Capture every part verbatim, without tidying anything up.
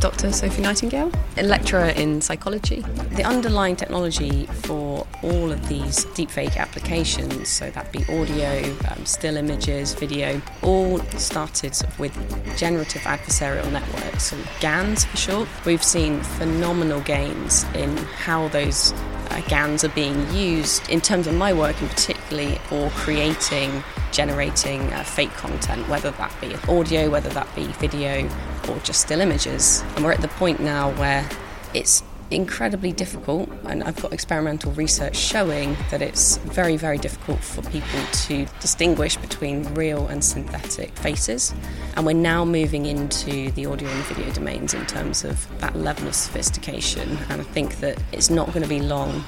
Doctor Sophie Nightingale, a lecturer in psychology. The underlying technology for all of these deepfake applications, so that be audio, um, still images, video, all started sort of with generative adversarial networks, so GANs for short. We've seen phenomenal gains in how those uh, GANs are being used in terms of my work, and particularly for creating, generating uh, fake content, whether that be audio, whether that be video, or just still images. And we're at the point now where it's incredibly difficult, and I've got experimental research showing that it's very, very difficult for people to distinguish between real and synthetic faces. And we're now moving into the audio and video domains in terms of that level of sophistication. And I think that it's not going to be long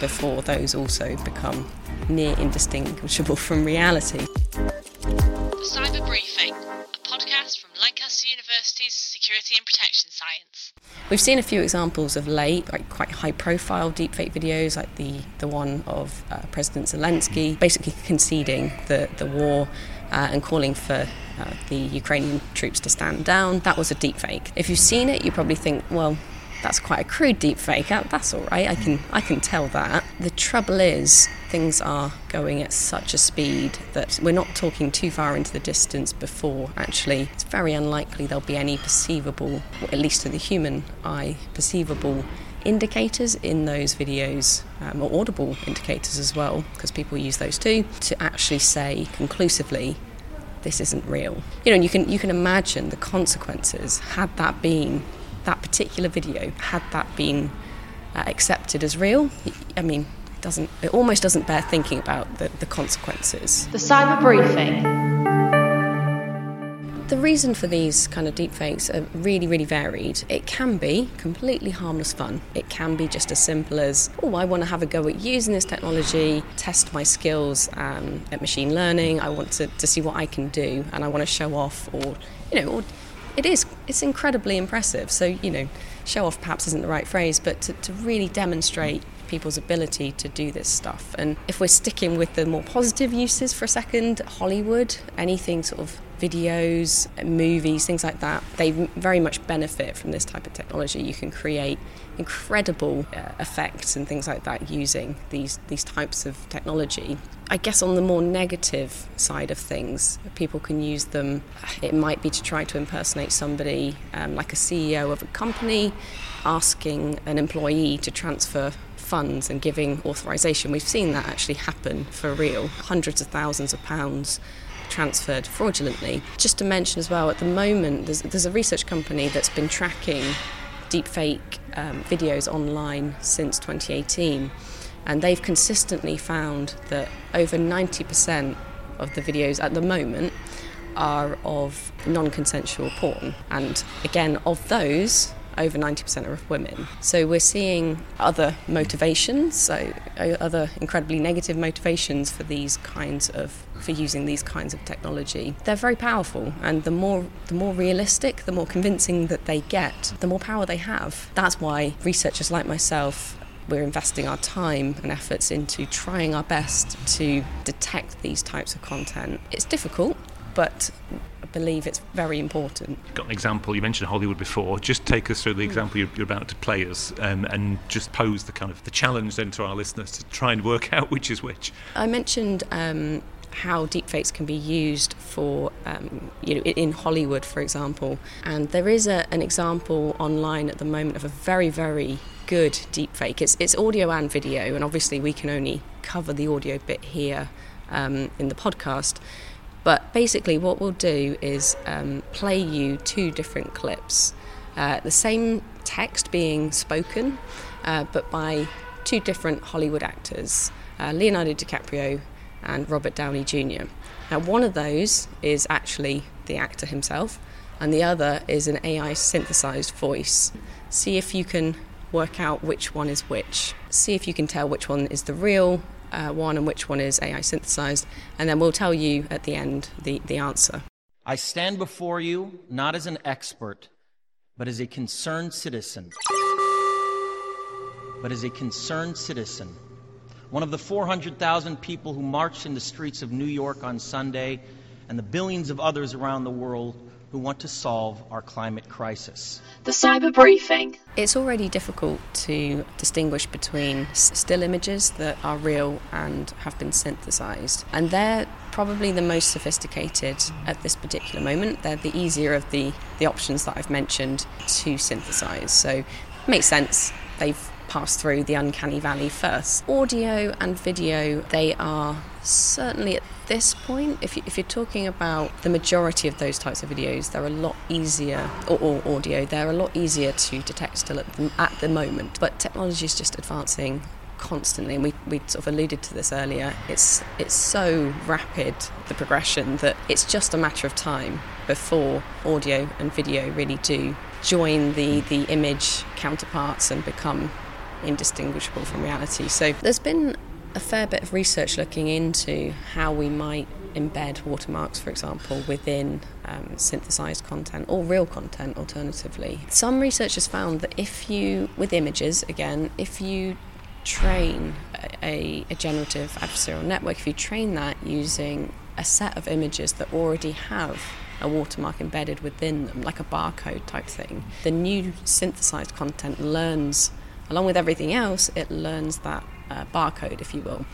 before those also become near indistinguishable from reality. The Cyber Briefing, a podcast from Lancaster University's Security and Protection Science. We've seen a few examples of late, like quite high-profile deepfake videos, like the, the one of uh, President Zelensky basically conceding the, the war uh, and calling for uh, the Ukrainian troops to stand down. That was a deepfake. If you've seen it, you probably think, well, that's quite a crude deepfake. That's all right. I can I can tell that. The trouble is, things are going at such a speed that we're not talking too far into the distance before, actually, it's very unlikely there'll be any perceivable, at least to the human eye, perceivable indicators in those videos, um, or audible indicators as well, because people use those too, to actually say conclusively, this isn't real. You know, and you can you can imagine the consequences had that been that particular video, had that been uh, accepted as real. I mean, it doesn't, it almost doesn't bear thinking about the, the consequences. The Cyber Briefing. The reason for these kind of deepfakes are really, really varied. It can be completely harmless fun. It can be just as simple as, oh, I want to have a go at using this technology, test my skills um, at machine learning. I want to, to see what I can do, and I want to show off, or, you know, or It is, it's incredibly impressive. So, you know, show off perhaps isn't the right phrase, but to, to really demonstrate people's ability to do this stuff. And if we're sticking with the more positive uses for a second, Hollywood, anything sort of videos, movies, things like that, they very much benefit from this type of technology. You can create incredible uh, effects and things like that using these, these types of technology. I guess on the more negative side of things, people can use them. It might be to try to impersonate somebody, um, like a C E O of a company, asking an employee to transfer funds and giving authorization. We've seen that actually happen for real. Hundreds of thousands of pounds transferred fraudulently. Just to mention as well, at the moment, there's, there's a research company that's been tracking deepfake um, videos online since twenty eighteen. And they've consistently found that over ninety percent of the videos at the moment are of non-consensual porn. And again, of those, over ninety percent are of women. So we're seeing other motivations, so other incredibly negative motivations for these kinds of, for using these kinds of technology. They're very powerful, and the more the more realistic, the more convincing that they get, the more power they have. That's why researchers like myself, we're investing our time and efforts into trying our best to detect these types of content. It's difficult, but I believe it's very important. You've got an example, you mentioned Hollywood before. Just take us through the example you're, you're about to play us, um, and just pose the kind of the challenge then to our listeners to try and work out which is which. I mentioned um, how deepfakes can be used for, um, you know, in Hollywood, for example. And there is a, an example online at the moment of a very, very good deepfake. It's, it's audio and video, and obviously we can only cover the audio bit here um, in the podcast. But basically what we'll do is um, play you two different clips. Uh, the same text being spoken, uh, but by two different Hollywood actors, uh, Leonardo DiCaprio and Robert Downey Junior Now, one of those is actually the actor himself, and the other is an A I synthesized voice. See if you can work out which one is which. See if you can tell which one is the real uh, one and which one is A I synthesized, and then we'll tell you at the end the, the answer. I stand before you not as an expert, but as a concerned citizen. But as a concerned citizen. One of the four hundred thousand people who marched in the streets of New York on Sunday, and the billions of others around the world who want to solve our climate crisis. The Cyber Briefing. It's already difficult to distinguish between still images that are real and have been synthesized. And they're probably the most sophisticated at this particular moment. They're the easier of the, the options that I've mentioned to synthesize. So it makes sense. They've passed through the uncanny valley first. Audio and video, they are certainly at this point, if, you, if you're talking about the majority of those types of videos, they're a lot easier, or, or audio, they're a lot easier to detect still at the, at the moment. But technology is just advancing constantly, and we, we sort of alluded to this earlier. It's, it's so rapid, the progression, that it's just a matter of time before audio and video really do join the, the image counterparts and become indistinguishable from reality. So there's been a fair bit of research looking into how we might embed watermarks, for example, within um, synthesized content or real content, alternatively. Some researchers found that if you, with images again, if you train a, a generative adversarial network, if you train that using a set of images that already have a watermark embedded within them, like a barcode type thing, the new synthesized content learns, along with everything else, it learns that uh, barcode, if you will.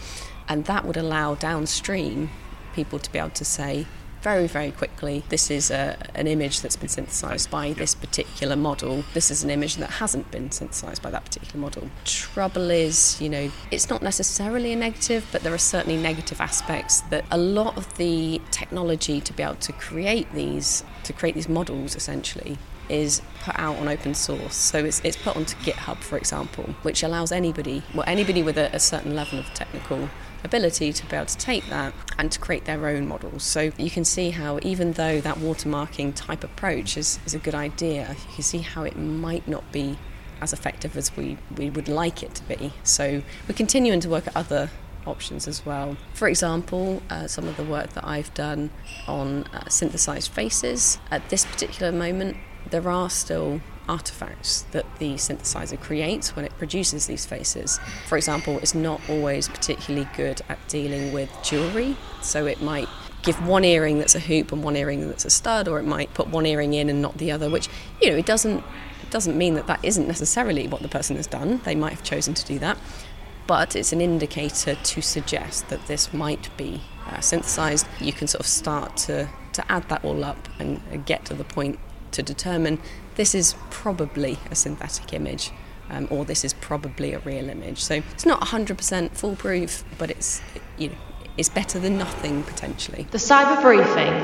And that would allow downstream people to be able to say very, very quickly, this is a, an image that's been synthesized by this particular model. This is an image that hasn't been synthesized by that particular model. Trouble is, you know, it's not necessarily a negative, but there are certainly negative aspects that a lot of the technology to be able to create these, to create these models essentially, is put out on open source. So it's it's put onto GitHub, for example, which allows anybody, well, anybody with a, a certain level of technical ability to be able to take that and to create their own models. So you can see how, even though that watermarking type approach is, is a good idea, you can see how it might not be as effective as we, we would like it to be. So we're continuing to work at other options as well. For example, uh, some of the work that I've done on uh, synthesized faces, at this particular moment, there are still artifacts that the synthesizer creates when it produces these faces. For example, it's not always particularly good at dealing with jewellery, so it might give one earring that's a hoop and one earring that's a stud, or it might put one earring in and not the other, which, you know, it doesn't, it doesn't mean that that isn't necessarily what the person has done. They might have chosen to do that, but it's an indicator to suggest that this might be uh, synthesized. You can sort of start to, to add that all up and, and get to the point to determine this is probably a synthetic image um, or this is probably a real image. So it's not one hundred percent foolproof, but it's, you know, it's better than nothing, potentially. The Cyber Briefing.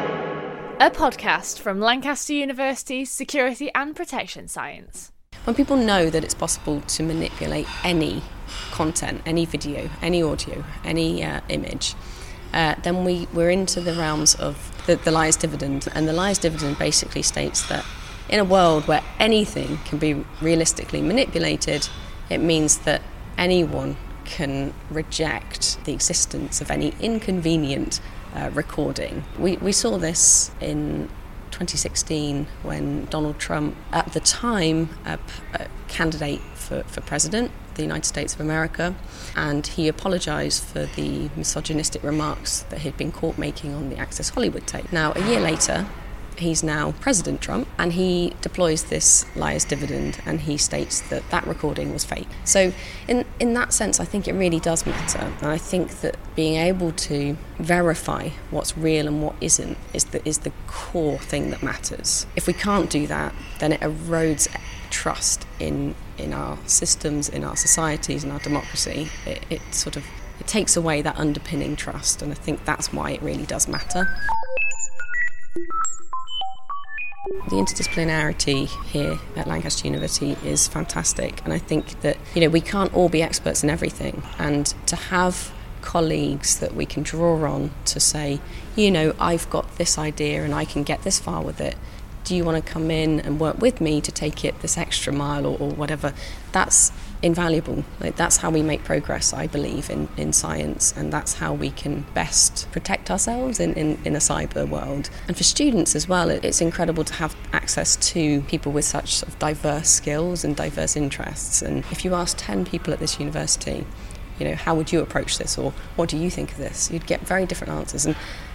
A podcast from Lancaster University's Security and Protection Science. When people know that it's possible to manipulate any content, any video, any audio, any uh, image, Uh, then we, we're into the realms of the, the liar's dividend. And the liar's dividend basically states that in a world where anything can be realistically manipulated, it means that anyone can reject the existence of any inconvenient uh, recording. We, we saw this in twenty sixteen when Donald Trump, at the time a, a candidate for, for president, the United States of America, and he apologised for the misogynistic remarks that he'd been caught making on the Access Hollywood tape. Now, a year later, he's now President Trump, and he deploys this liar's dividend, and he states that that recording was fake. So in, in that sense, I think it really does matter, and I think that being able to verify what's real and what isn't is the, is the core thing that matters. If we can't do that, then it erodes trust in in our systems, in our societies, in our democracy. It, it sort of it takes away that underpinning trust, and I think that's why it really does matter. The interdisciplinarity here at Lancaster University is fantastic, and I think that, you know, we can't all be experts in everything, and to have colleagues that we can draw on to say, you know, I've got this idea and I can get this far with it. Do you want to come in and work with me to take it this extra mile or, or whatever? That's invaluable. Like, that's how we make progress, I believe, in, in science, and that's how we can best protect ourselves in, in, in a cyber world. And for students as well, it's incredible to have access to people with such sort of diverse skills and diverse interests. And if you ask ten people at this university, you know, how would you approach this, or what do you think of this? You'd get very different answers. And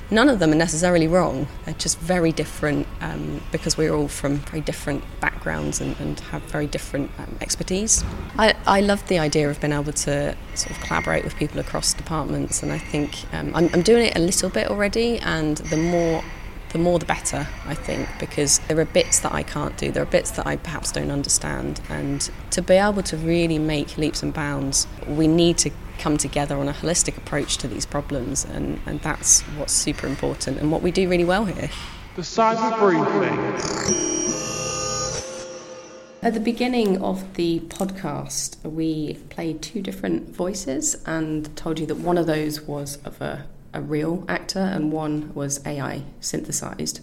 None of them are necessarily wrong. They're just very different um, because we're all from very different backgrounds and, and have very different um, expertise. I, I love the idea of being able to sort of collaborate with people across departments, and I think um, I'm, I'm doing it a little bit already, and the more the more the better, I think, because there are bits that I can't do, there are bits that I perhaps don't understand, and to be able to really make leaps and bounds, we need to come together on a holistic approach to these problems, and, and that's what's super important and what we do really well here. The Cyber Briefing. At the beginning of the podcast, we played two different voices and told you that one of those was of a, a real actor and one was A I synthesized.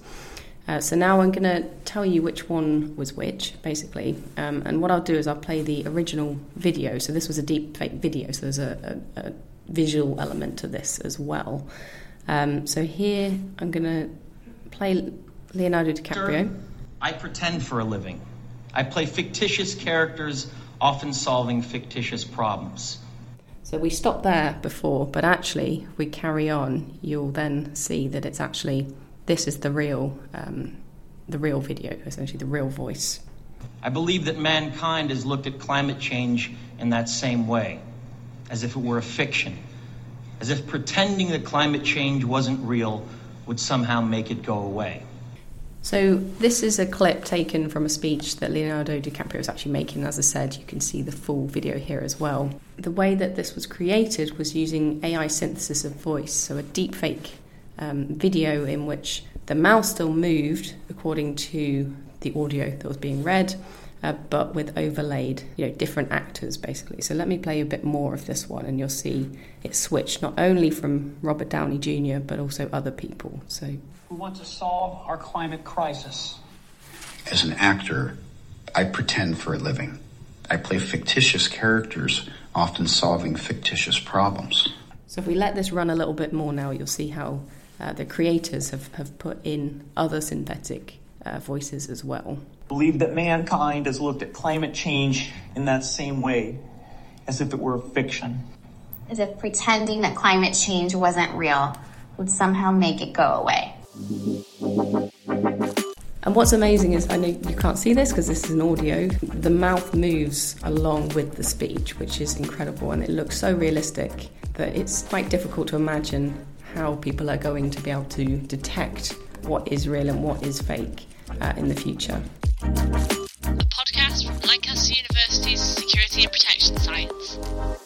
Uh, so now I'm going to tell you which one was which, basically. Um, and what I'll do is I'll play the original video. So this was a deep fake video, so there's a, a, a visual element to this as well. Um, so here I'm going to play Leonardo DiCaprio. Sir, I pretend for a living. I play fictitious characters, often solving fictitious problems. So we stopped there before, but actually we carry on. You'll then see that it's actually... This is the real, um, the real video, essentially the real voice. I believe that mankind has looked at climate change in that same way, as if it were a fiction, as if pretending that climate change wasn't real would somehow make it go away. So this is a clip taken from a speech that Leonardo DiCaprio was actually making. As I said, you can see the full video here as well. The way that this was created was using A I synthesis of voice, so a deep fake Um, video in which the mouth still moved according to the audio that was being read, uh, but with overlaid, you know, different actors basically. So let me play a bit more of this one, and you'll see it switched not only from Robert Downey Junior but also other people. So, we want to solve our climate crisis. As an actor, I pretend for a living. I play fictitious characters, often solving fictitious problems. So if we let this run a little bit more now, you'll see how Uh, the creators have, have put in other synthetic uh, voices as well. Believe that mankind has looked at climate change in that same way, as if it were a fiction. As if pretending that climate change wasn't real would somehow make it go away. And what's amazing is, I know you can't see this because this is an audio, the mouth moves along with the speech, which is incredible, and it looks so realistic that it's quite difficult to imagine how people are going to be able to detect what is real and what is fake uh, in the future. A podcast from Lancaster University's Security and Protection Science.